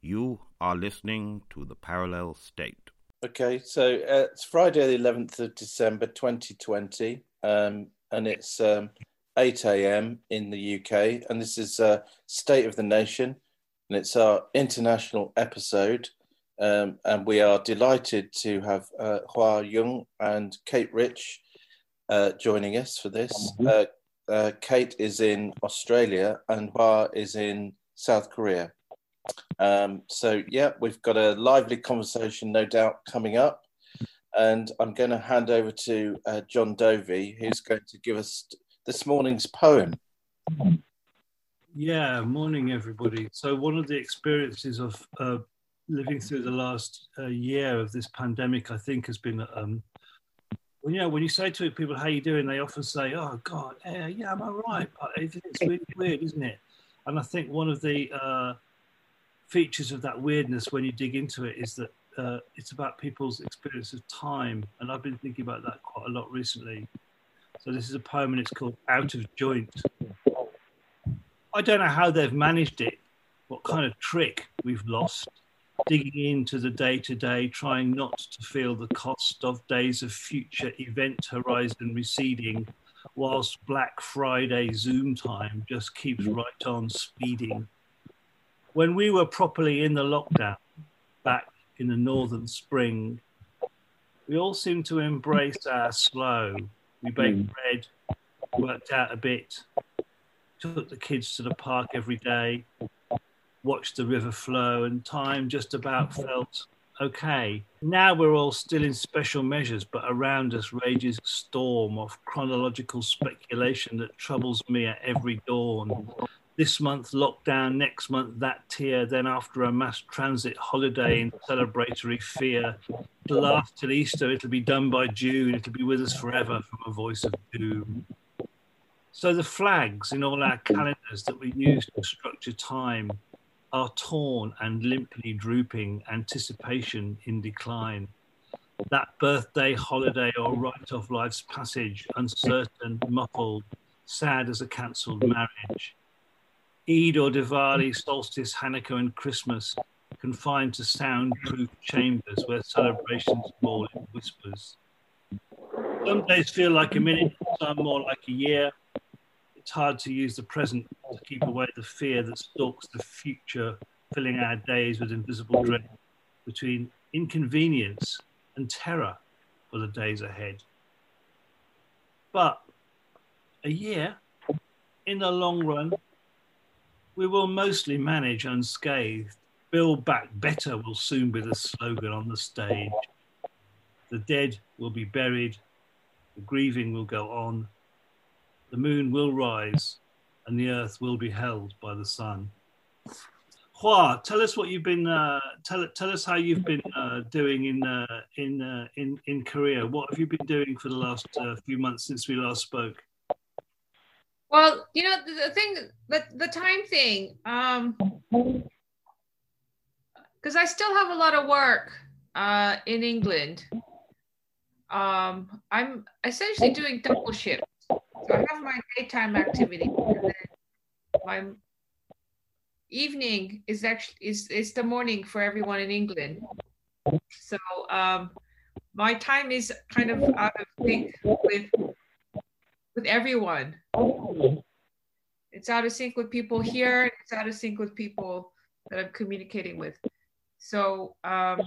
You are listening to The Parallel State. Okay, so it's Friday the 11th of December 2020, and it's 8 a.m. in the UK, and this is State of the Nation, and it's our international episode, and we are delighted to have Hwa Jung and Kate Rich joining us for this. Kate is in Australia, and Hwa is in South Korea. So, yeah, we've got a lively conversation, no doubt, coming up. And I'm going to hand over to John Dovey, who's going to give us this morning's poem. Yeah, morning, everybody. So one of the experiences of living through the last year of this pandemic, I think, has been... when you say to people, how are you doing, they often say, oh, God, yeah, I'm all right. But it's really weird, isn't it? And I think one of the... features of that weirdness when you dig into it is that it's about people's experience of time, and I've been thinking about that quite a lot recently. So this is a poem and it's called Out of Joint. I don't know how they've managed it, what kind of trick we've lost, digging into the day-to-day, trying not to feel the cost of days of future event horizon receding, whilst Black Friday Zoom time just keeps right on speeding. When we were properly in the lockdown back in the northern spring, we all seemed to embrace our slow. We baked bread, worked out a bit, took the kids to the park every day, watched the river flow, and time just about felt okay. Now we're all still in special measures, but around us rages a storm of chronological speculation that troubles me at every dawn. This month lockdown, next month that tear, then after a mass transit holiday in celebratory fear. It'll last till Easter, it'll be done by June, it'll be with us forever from a voice of doom. So the flags in all our calendars that we use to structure time are torn and limply drooping, anticipation in decline. That birthday holiday or write-off life's passage, uncertain, muffled, sad as a cancelled marriage. Eid or Diwali, solstice, Hanukkah and Christmas, confined to soundproof chambers where celebrations fall in whispers. Some days feel like a minute, some more like a year. It's hard to use the present to keep away the fear that stalks the future, filling our days with invisible dread between inconvenience and terror for the days ahead. But a year, in the long run, we will mostly manage unscathed. Build back better will soon be the slogan on the stage. The dead will be buried. The grieving will go on. The moon will rise and the earth will be held by the sun. Hwa, tell us what you've been, tell us how you've been doing in Korea. What have you been doing for the last few months since we last spoke? Well, you know, the thing, the time thing, because I still have a lot of work in England. I'm essentially doing double shifts. So I have my daytime activity, and then my evening is actually is the morning for everyone in England. So my time is kind of out of sync with everyone. It's out of sync with people here. It's out of sync with people that I'm communicating with. So I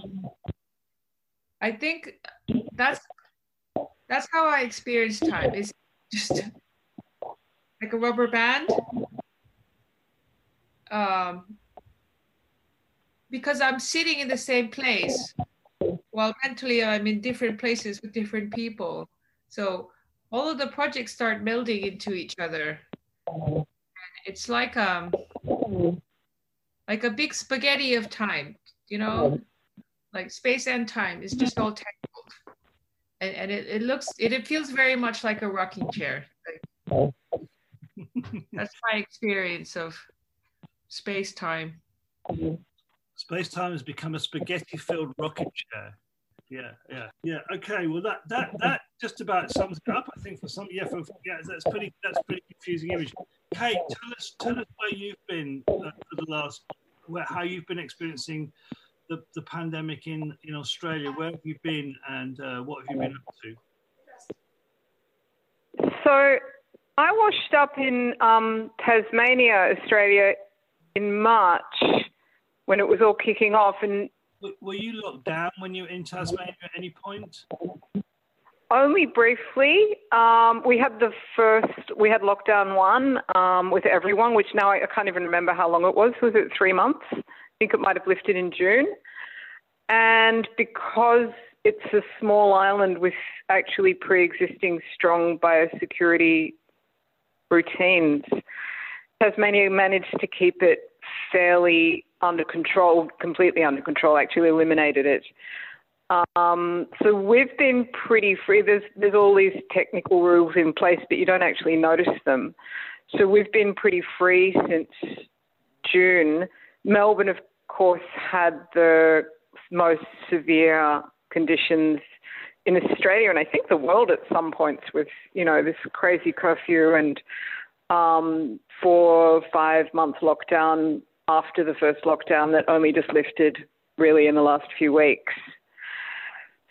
think that's how I experience time. It's just like a rubber band. Because I'm sitting in the same place, while mentally I'm in different places with different people. So all of the projects start melding into each other. And it's like a big spaghetti of time, you know, like space and time is just all tangled. And it looks, it feels very much like a rocking chair. Like, that's my experience of space time. Space time has become a spaghetti filled rocket chair. Yeah. Okay. Well, that just about sums it up, I think. That's pretty confusing image. Kate, tell us where you've been for the last how you've been experiencing the pandemic in Australia. Where have you been, and what have you been up to? So I washed up in Tasmania, Australia, in March when it was all kicking off. And were you locked down when you were in Tasmania at any point? Only briefly. We had lockdown one with everyone, which now I can't even remember how long it was. Was it 3 months? I think it might have lifted in June. And because it's a small island with actually pre-existing strong biosecurity routines, Tasmania managed to keep it fairly under control, completely under control, actually eliminated it. So we've been pretty free. There's all these technical rules in place, but you don't actually notice them. So we've been pretty free since June. Melbourne, of course, had the most severe conditions in Australia and I think the world at some points with, you know, this crazy curfew and 4 or 5 month lockdown after the first lockdown that only just lifted really in the last few weeks.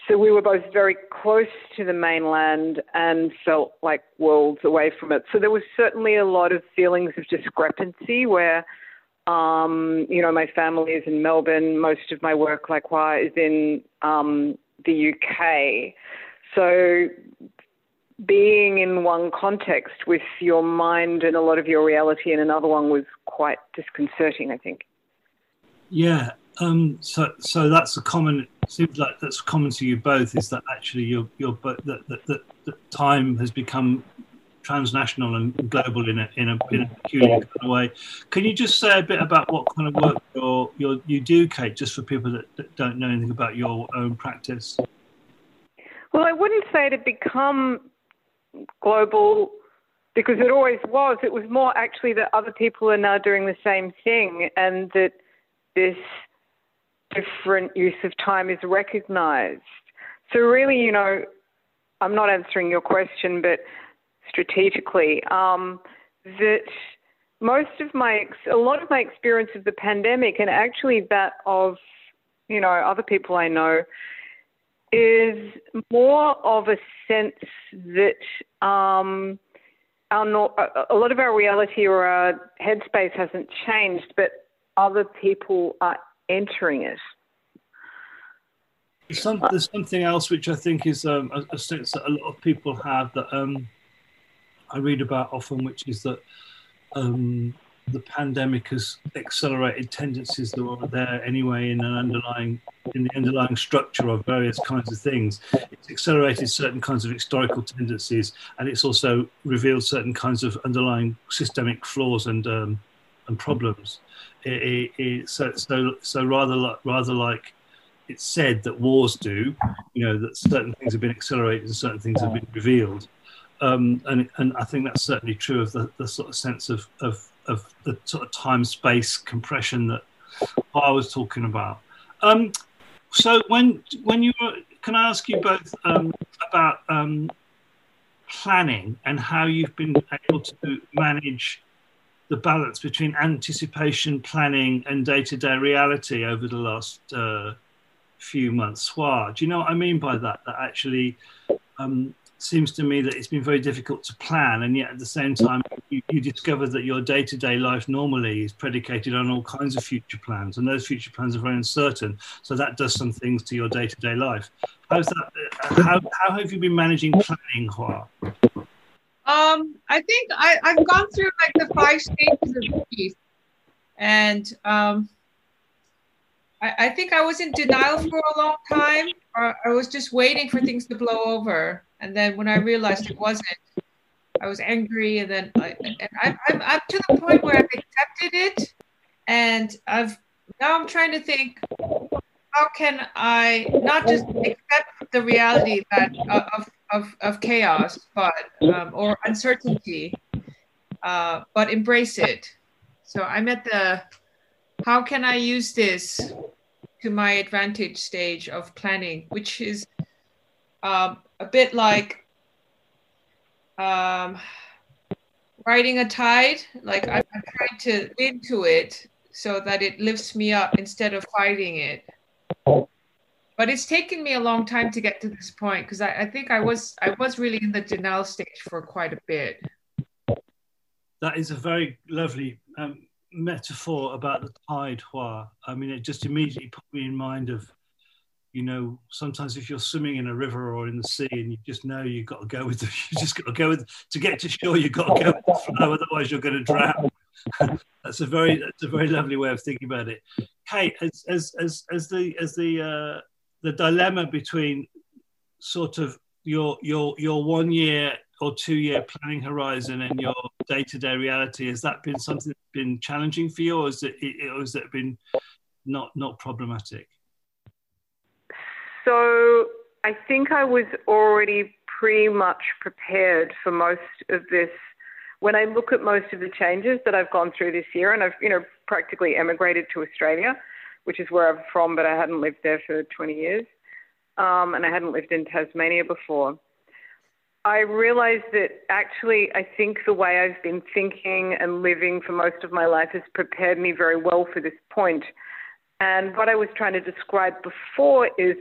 So we were both very close to the mainland and felt like worlds away from it. So there was certainly a lot of feelings of discrepancy where, you know, my family is in Melbourne. Most of my work, likewise, is in the UK. So being in one context with your mind and a lot of your reality in another one was quite disconcerting, I think. Yeah. So that's a common. Seems like that's common to you both. Is that actually that time has become transnational and global in a peculiar kind of way. Can you just say a bit about what kind of work you do, Kate, just for people that don't know anything about your own practice? Well, I wouldn't say it had become global because it always was. It was more actually that other people are now doing the same thing and that this different use of time is recognised. So really, you know, I'm not answering your question, but strategically, that a lot of my experience of the pandemic and actually that of, you know, other people I know is more of a sense that a lot of our reality or our headspace hasn't changed, but other people are entering it. There's something else which I think is a sense that a lot of people have that I read about often, which is that the pandemic has accelerated tendencies that were there anyway in the underlying structure of various kinds of things. It's accelerated certain kinds of historical tendencies, and it's also revealed certain kinds of underlying systemic flaws and problems. So rather like it's said that wars do, you know, that certain things have been accelerated and certain things have been revealed. And I think that's certainly true of the sort of sense of the sort of time-space compression that I was talking about. So when you were, can I ask you both about planning and how you've been able to manage the balance between anticipation, planning, and day-to-day reality over the last few months? Hwa, do you know what I mean by that? That actually. Seems to me that it's been very difficult to plan, and yet at the same time you discover that your day-to-day life normally is predicated on all kinds of future plans, and those future plans are very uncertain, so that does some things to your day-to-day life. How's that? How have you been managing planning, Hwa? I think I've gone through like the 5 stages of peace, and I think I was in denial for a long time, or I was just waiting for things to blow over. And then when I realized it wasn't, I was angry. And then I'm up to the point where I've accepted it. And now I'm trying to think, how can I not just accept the reality that of chaos, but or uncertainty, but embrace it. So I'm at the how can I use this to my advantage stage of planning, which is a bit like riding a tide. Like I'm trying to into it so that it lifts me up instead of fighting it. But it's taken me a long time to get to this point, because I think I was really in the denial stage for quite a bit. That is a very lovely metaphor about the tide, Hwa. I mean, it just immediately put me in mind of, you know, sometimes if you're swimming in a river or in the sea and you just know you've got to go with the, you just got to go with, to get to shore, you've got to go with the flow, otherwise you're going to drown. That's a very lovely way of thinking about it. Kate, as the dilemma between sort of your 1 year or 2 year planning horizon and your day-to-day reality, has that been something that's been challenging for you, or has it been not problematic? So I think I was already pretty much prepared for most of this. When I look at most of the changes that I've gone through this year, and I've, you know, practically emigrated to Australia, which is where I'm from, but I hadn't lived there for 20 years, and I hadn't lived in Tasmania before. I realised that actually I think the way I've been thinking and living for most of my life has prepared me very well for this point. And what I was trying to describe before is,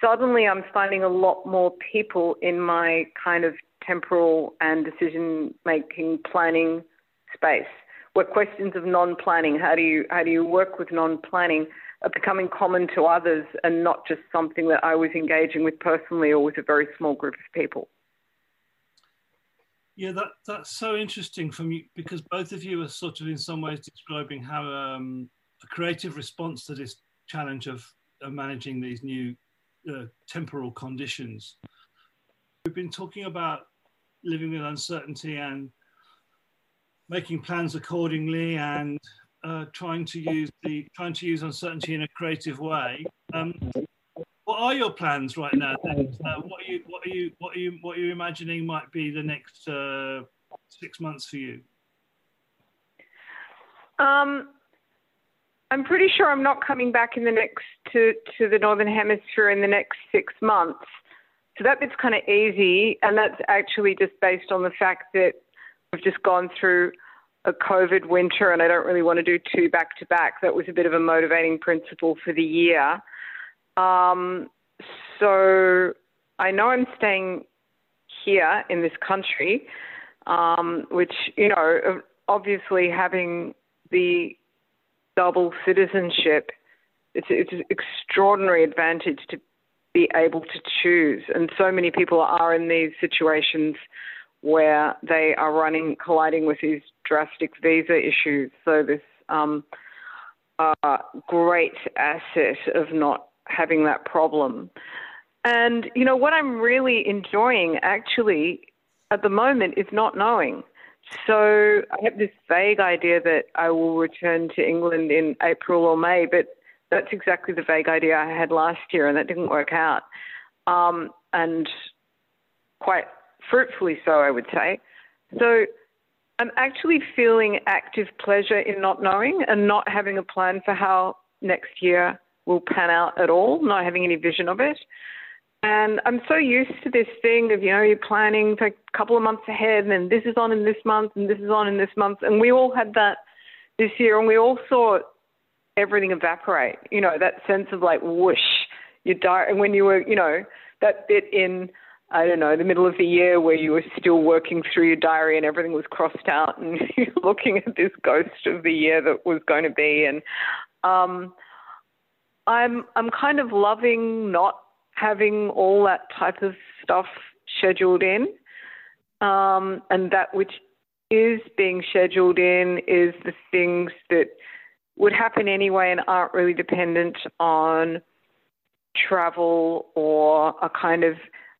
suddenly I'm finding a lot more people in my kind of temporal and decision-making planning space, where questions of non-planning, how do you work with non-planning, are becoming common to others and not just something that I was engaging with personally or with a very small group of people. Yeah, that's so interesting from you, because both of you are sort of in some ways describing how a creative response to this challenge of managing these new temporal conditions. We've been talking about living with uncertainty and making plans accordingly, and trying to use uncertainty in a creative way. What are your plans right now then? What are you imagining might be the next 6 months for you? I'm pretty sure I'm not coming back in the next to the Northern Hemisphere in the next 6 months. So that bit's kind of easy, and that's actually just based on the fact that we've just gone through a COVID winter and I don't really want to do two back-to-back. That was a bit of a motivating principle for the year. So I know I'm staying here in this country, which, you know, obviously having the double citizenship, it's an extraordinary advantage to be able to choose. And so many people are in these situations where they are colliding with these drastic visa issues. So this great asset of not having that problem. And, you know, what I'm really enjoying actually at the moment is not knowing. So I have this vague idea that I will return to England in April or May, but that's exactly the vague idea I had last year, and that didn't work out. And quite fruitfully so, I would say. So I'm actually feeling active pleasure in not knowing and not having a plan for how next year will pan out at all, not having any vision of it. And I'm so used to this thing of, you know, you're planning for a couple of months ahead, and then this is on in this month, and this is on in this month. And we all had that this year, and we all saw everything evaporate, you know, that sense of like whoosh, you die. And when you were, you know, that bit in, I don't know, the middle of the year where you were still working through your diary and everything was crossed out and you're looking at this ghost of the year that was going to be. And I'm kind of loving not having all that type of stuff scheduled in, and that which is being scheduled in is the things that would happen anyway and aren't really dependent on travel or a kind of,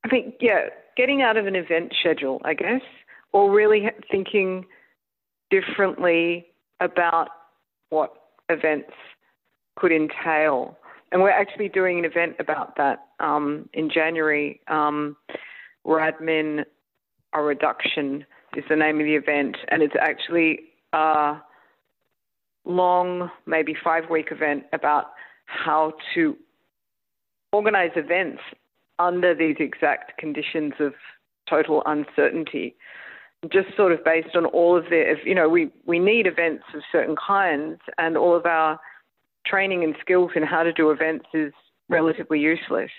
I think, yeah, getting out of an event schedule, I guess, or really thinking differently about what events could entail. And we're actually doing an event about that in January. Radmin, a Reduction is the name of the event, and it's actually long, maybe 5-week event about how to organize events under these exact conditions of total uncertainty. just sort of based on all of the, you know, we need events of certain kinds, and all of our training and skills in how to do events is relatively useless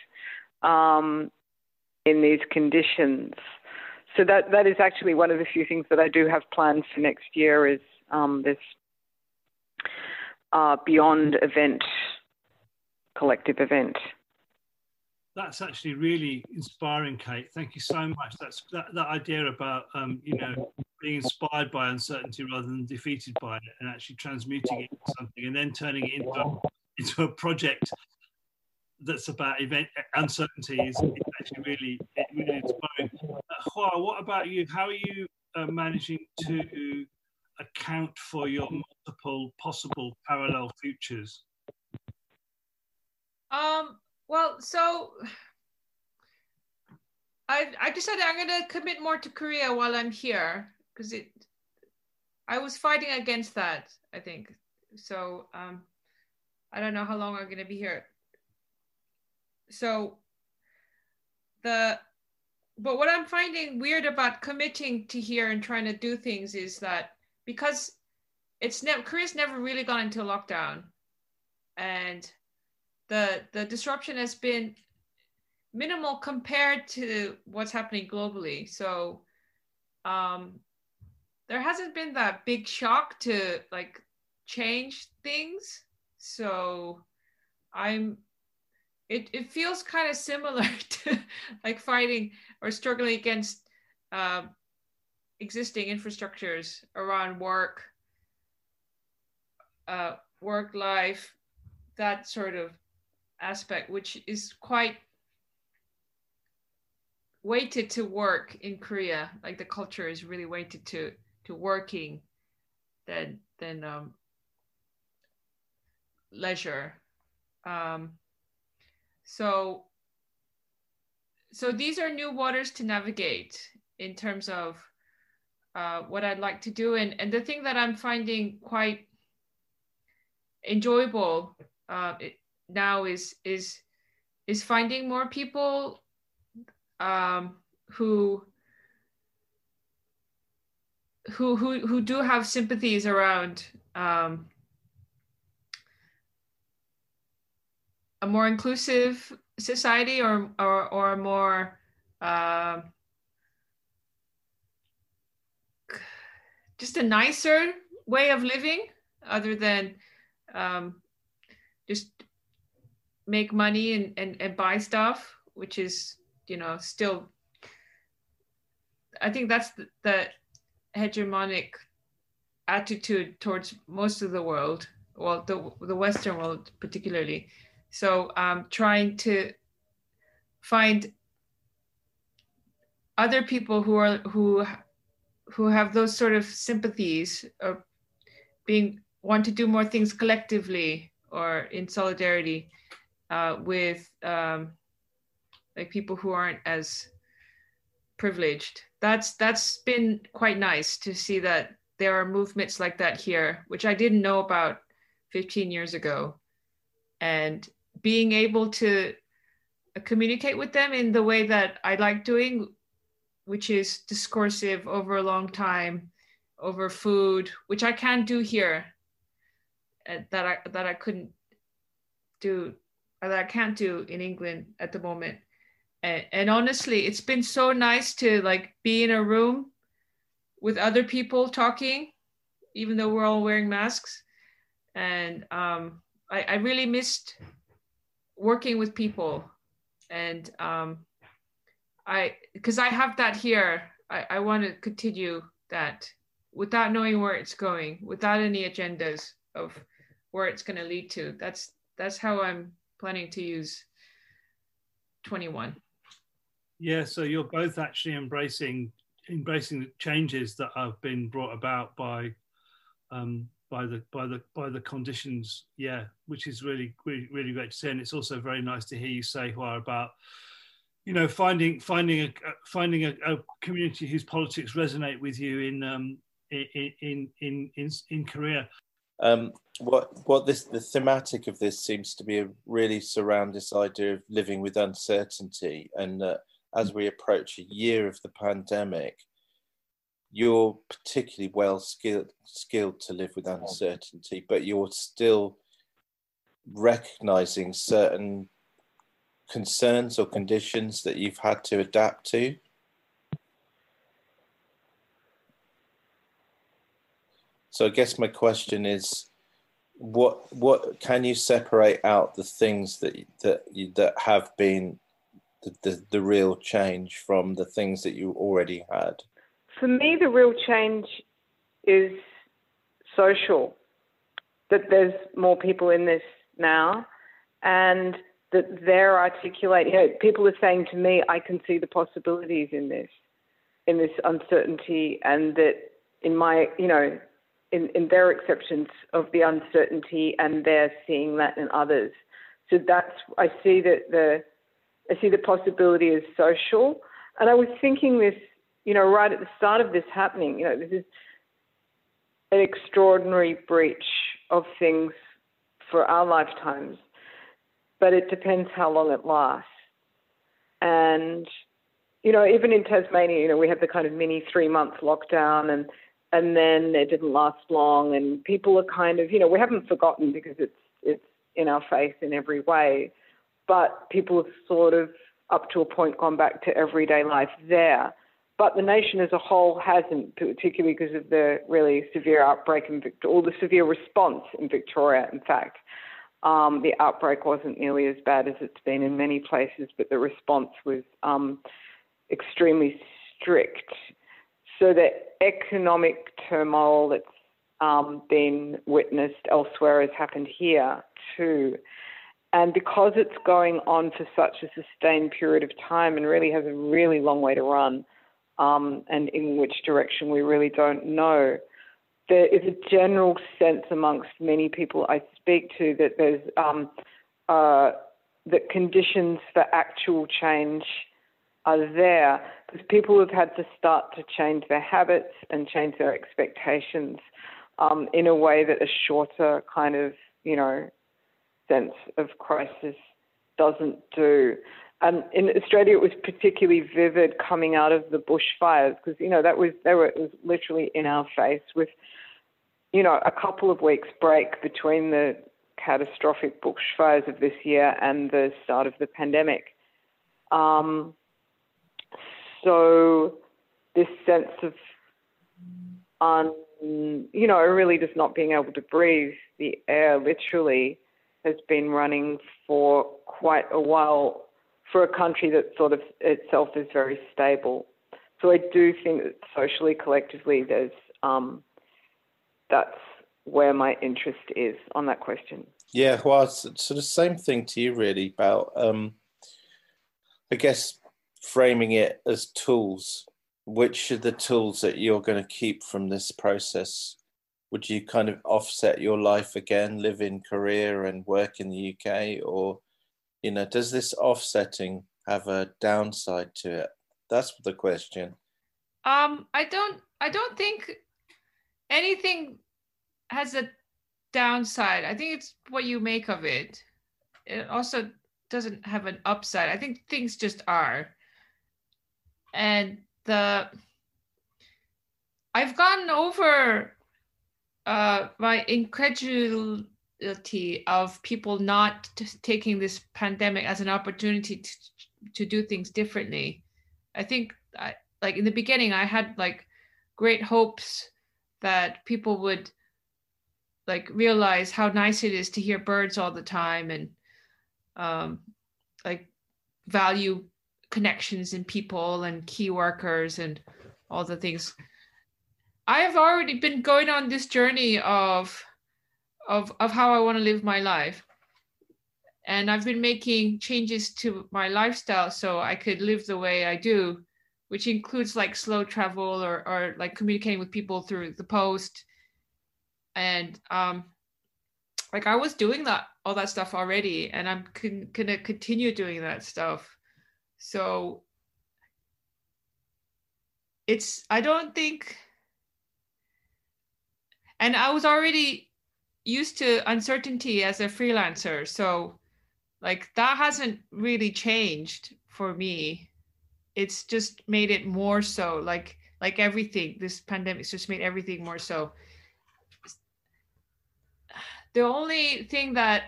in these conditions. So that is actually one of the few things that I do have planned for next year is this beyond event, collective event. That's actually really inspiring, Kate. Thank you so much. That idea about you know, being inspired by uncertainty rather than defeated by it, and actually transmuting it into something, and then turning it into a project that's about event uncertainty is actually really inspiring. Hwa, what about you? How are you managing to account for your multiple possible parallel futures? Well, so I decided I'm going to commit more to Korea while I'm here, because I was fighting against that, I think. So I don't know how long I'm going to be here. So but what I'm finding weird about committing to here and trying to do things is that because Korea's never really gone into lockdown, and the disruption has been minimal compared to what's happening globally. So there hasn't been that big shock to like change things. So it feels kind of similar to like fighting or struggling against existing infrastructures around work, work life, that sort of aspect, which is quite weighted to work in Korea. Like the culture is really weighted to working than leisure. So these are new waters to navigate in terms of what I'd like to do. And the thing that I'm finding quite enjoyable now is finding more people who do have sympathies around a more inclusive society, or a more just a nicer way of living, other than just make money and buy stuff, which is, you know, still, I think that's the hegemonic attitude towards most of the world, well, the Western world particularly. So trying to find other people who have those sort of sympathies, or want to do more things collectively or in solidarity with like people who aren't as privileged. That's been quite nice to see that there are movements like that here, which I didn't know about 15 years ago. And being able to communicate with them in the way that I like doing, which is discursive over a long time, over food, which I can do here, that I couldn't do, or that I can't do in England at the moment. And honestly, it's been so nice to like be in a room with other people talking, even though we're all wearing masks. And I really missed working with people. And because I have that here, I want to continue that without knowing where it's going, without any agendas of where it's going to lead to. That's how I'm planning to use 21. Yeah, so you're both actually embracing the changes that have been brought about by the conditions. Yeah, which is really great to see, and it's also very nice to hear you say, Hwa, about, you know, finding a community whose politics resonate with you in Korea. The thematic of this seems to be really surround this idea of living with uncertainty, and as we approach a year of the pandemic, you're particularly well skilled to live with uncertainty, but you're still recognizing certain concerns or conditions that you've had to adapt to. So I guess my question is, what can you separate out the things that have been the real change from the things that you already had? For me, the real change is social, that there's more people in this now, and that they're articulating, you know, people are saying to me, I can see the possibilities in this uncertainty, and that in my, you know, in their acceptance of the uncertainty, and they're seeing that in others. So that's, I see the possibility as social. And I was thinking this, you know, right at the start of this happening, you know, this is an extraordinary breach of things for our lifetimes, but it depends how long it lasts. And, you know, even in Tasmania, you know, we had the kind of mini 3-month lockdown, and then it didn't last long, and people are kind of, you know, we haven't forgotten because it's in our face in every way, but people have sort of up to a point gone back to everyday life there. But the nation as a whole hasn't, particularly because of the really severe outbreak in Victoria, or the severe response in Victoria, in fact. The outbreak wasn't nearly as bad as it's been in many places, but the response was extremely strict. So the economic turmoil that's been witnessed elsewhere has happened here too. And because it's going on for such a sustained period of time and really has a really long way to run, and in which direction we really don't know, there is a general sense amongst many people I speak to that there's that conditions for actual change are there, because people have had to start to change their habits and change their expectations in a way that a shorter kind of, you know, sense of crisis doesn't do. And in Australia, it was particularly vivid coming out of the bushfires, because, you know, it was literally in our face with, you know, a couple of weeks break between the catastrophic bushfires of this year and the start of the pandemic. So this sense of, you know, really just not being able to breathe the air literally has been running for quite a while for a country that sort of itself is very stable. So I do think that socially, collectively, there's that's where my interest is on that question. Yeah, well, it's sort of same thing to you really about, I guess, framing it as tools. Which are the tools that you're going to keep from this process? Would you kind of offset your life again, live in Korea and work in the UK? Or, you know, does this offsetting have a downside to it? That's the question. I don't think anything has a downside. I think it's what you make of it. It also doesn't have an upside. I think things just are. And I've gotten over my incredulity of people not taking this pandemic as an opportunity to do things differently. I think, like in the beginning, I had like great hopes that people would like realize how nice it is to hear birds all the time, and like value connections and people and key workers and all the things. I have already been going on this journey of how I want to live my life. And I've been making changes to my lifestyle so I could live the way I do, which includes like slow travel or like communicating with people through the post. And like I was doing that, all that stuff already, and I'm gonna continue doing that stuff. So it's, I don't think, and I was already used to uncertainty as a freelancer. So like that hasn't really changed for me. It's just made it more so, like like everything, this pandemic's just made everything more so. The only thing that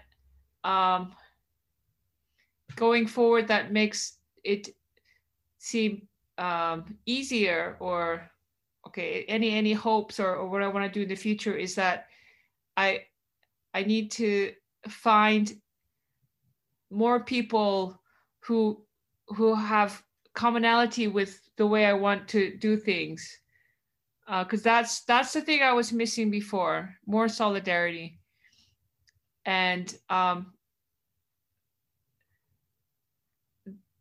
going forward that makes it seem easier, or okay, any hopes or what I want to do in the future, is that I need to find more people who have commonality with the way I want to do things, because that's the thing I was missing before, more solidarity. And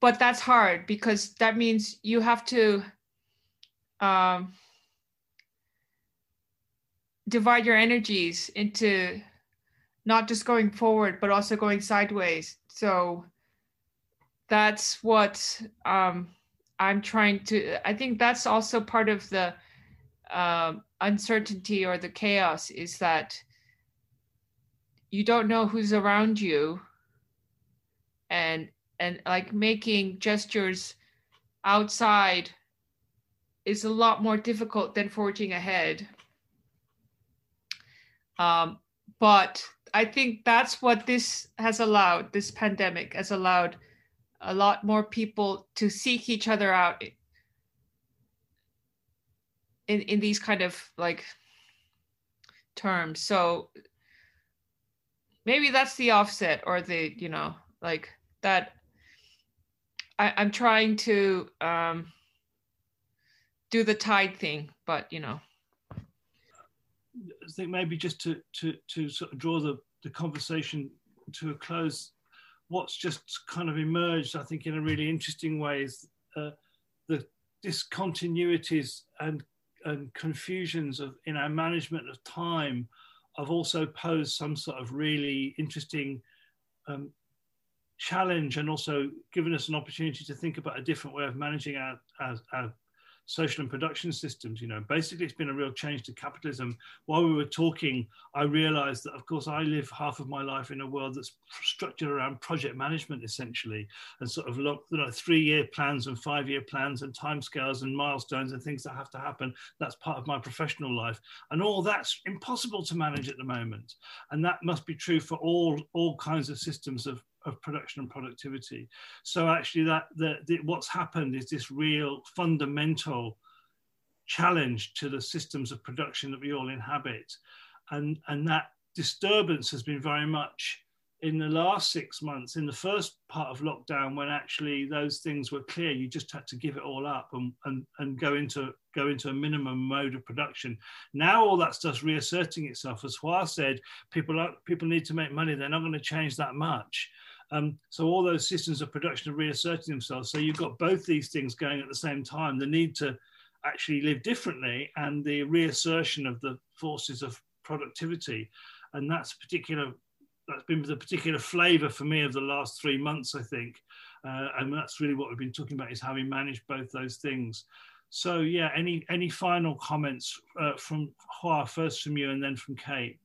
but that's hard, because that means you have to divide your energies into not just going forward, but also going sideways. So that's what I'm trying to, I think that's also part of the uncertainty or the chaos, is that you don't know who's around you, and like making gestures outside is a lot more difficult than forging ahead. But I think that's what this has allowed, this pandemic has allowed a lot more people to seek each other out in these kind of like terms. So maybe that's the offset, or the, you know, like that I'm trying to do the tide thing, but, you know. I think maybe just to sort of draw the conversation to a close, what's just kind of emerged, I think, in a really interesting way is the discontinuities and confusions of in our management of time have also posed some sort of really interesting challenge, and also given us an opportunity to think about a different way of managing our social and production systems. You know, basically it's been a real change to capitalism. While we were talking, I realized that, of course, I live half of my life in a world that's structured around project management, essentially, and sort of, you know, 3-year plans and 5-year plans and timescales and milestones and things that have to happen. That's part of my professional life, and all that's impossible to manage at the moment. And that must be true for all kinds of systems of production and productivity. So actually what's happened is this real fundamental challenge to the systems of production that we all inhabit. And that disturbance has been very much in the last 6 months, in the first part of lockdown, when actually those things were clear, you just had to give it all up and go into a minimum mode of production. Now all that stuff's reasserting itself. As Hwa said, people need to make money, they're not going to change that much. So all those systems of production are reasserting themselves. So you've got both these things going at the same time, the need to actually live differently and the reassertion of the forces of productivity. And that's been the particular flavour for me of the last 3 months, I think. And that's really what we've been talking about, is how we manage both those things. So yeah, any final comments from Hwa, first from you and then from Kate?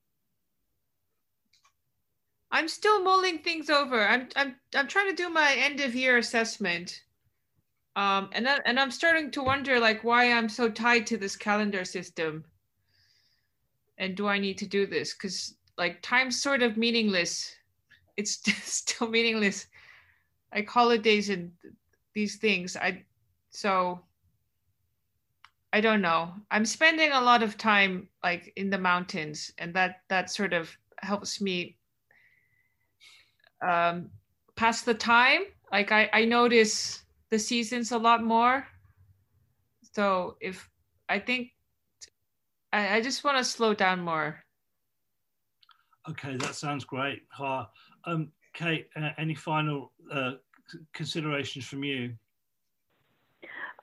I'm still mulling things over. I'm trying to do my end of year assessment. And I'm starting to wonder, like, why I'm so tied to this calendar system. And do I need to do this? Because like time's sort of meaningless. It's still meaningless. Like holidays and these things. So I don't know. I'm spending a lot of time like in the mountains, and that sort of helps me pass the time. Like I notice the seasons a lot more. So if I think, I just want to slow down more. Okay, that sounds great. Hwa. Kate, any final considerations from you?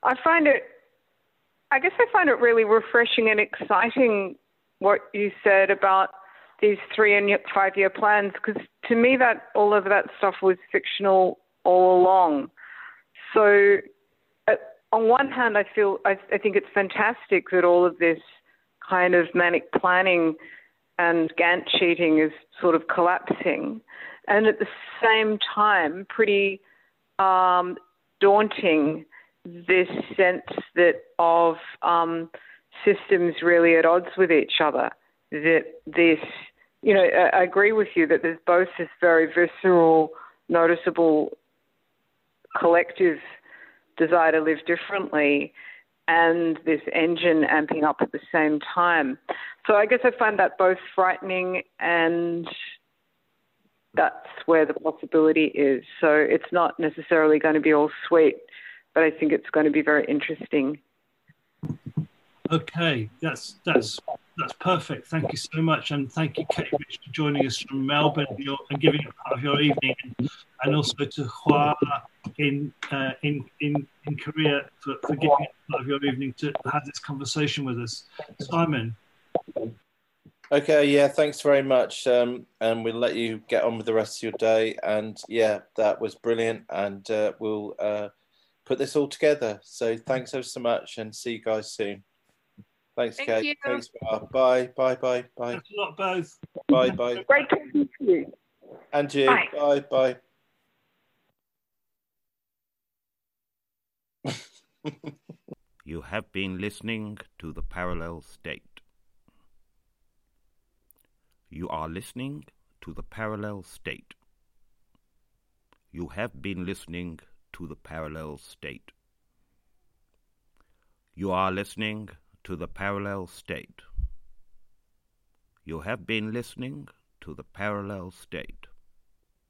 I find it really refreshing and exciting what you said about these 3- and 5-year plans, because to me that all of that stuff was fictional all along. So on one hand, I think it's fantastic that all of this kind of manic planning and Gantt cheating is sort of collapsing, and at the same time pretty daunting this sense that of systems really at odds with each other, that this, you know, I agree with you that there's both this very visceral, noticeable collective desire to live differently and this engine amping up at the same time. So I guess I find that both frightening, and that's where the possibility is. So it's not necessarily going to be all sweet, but I think it's going to be very interesting. Okay, that's perfect. Thank you so much, and thank you, Kate Rich, for joining us from Melbourne and giving a part of your evening, and also to Hwa in Korea for giving a part of your evening to have this conversation with us. Simon. Okay, yeah, thanks very much, and we'll let you get on with the rest of your day. And yeah, that was brilliant, and we'll put this all together. So thanks ever so much, and see you guys soon. Thanks, Kate. Thank you. Thanks, bye, bye, bye, bye. Thanks a lot, both. Bye, bye. Great talking to you. And you. Bye, bye. Bye. You have been listening to The Parallel State. You are listening to The Parallel State. You have been listening to The Parallel State. You are listening to The Parallel State. You have been listening to The Parallel State.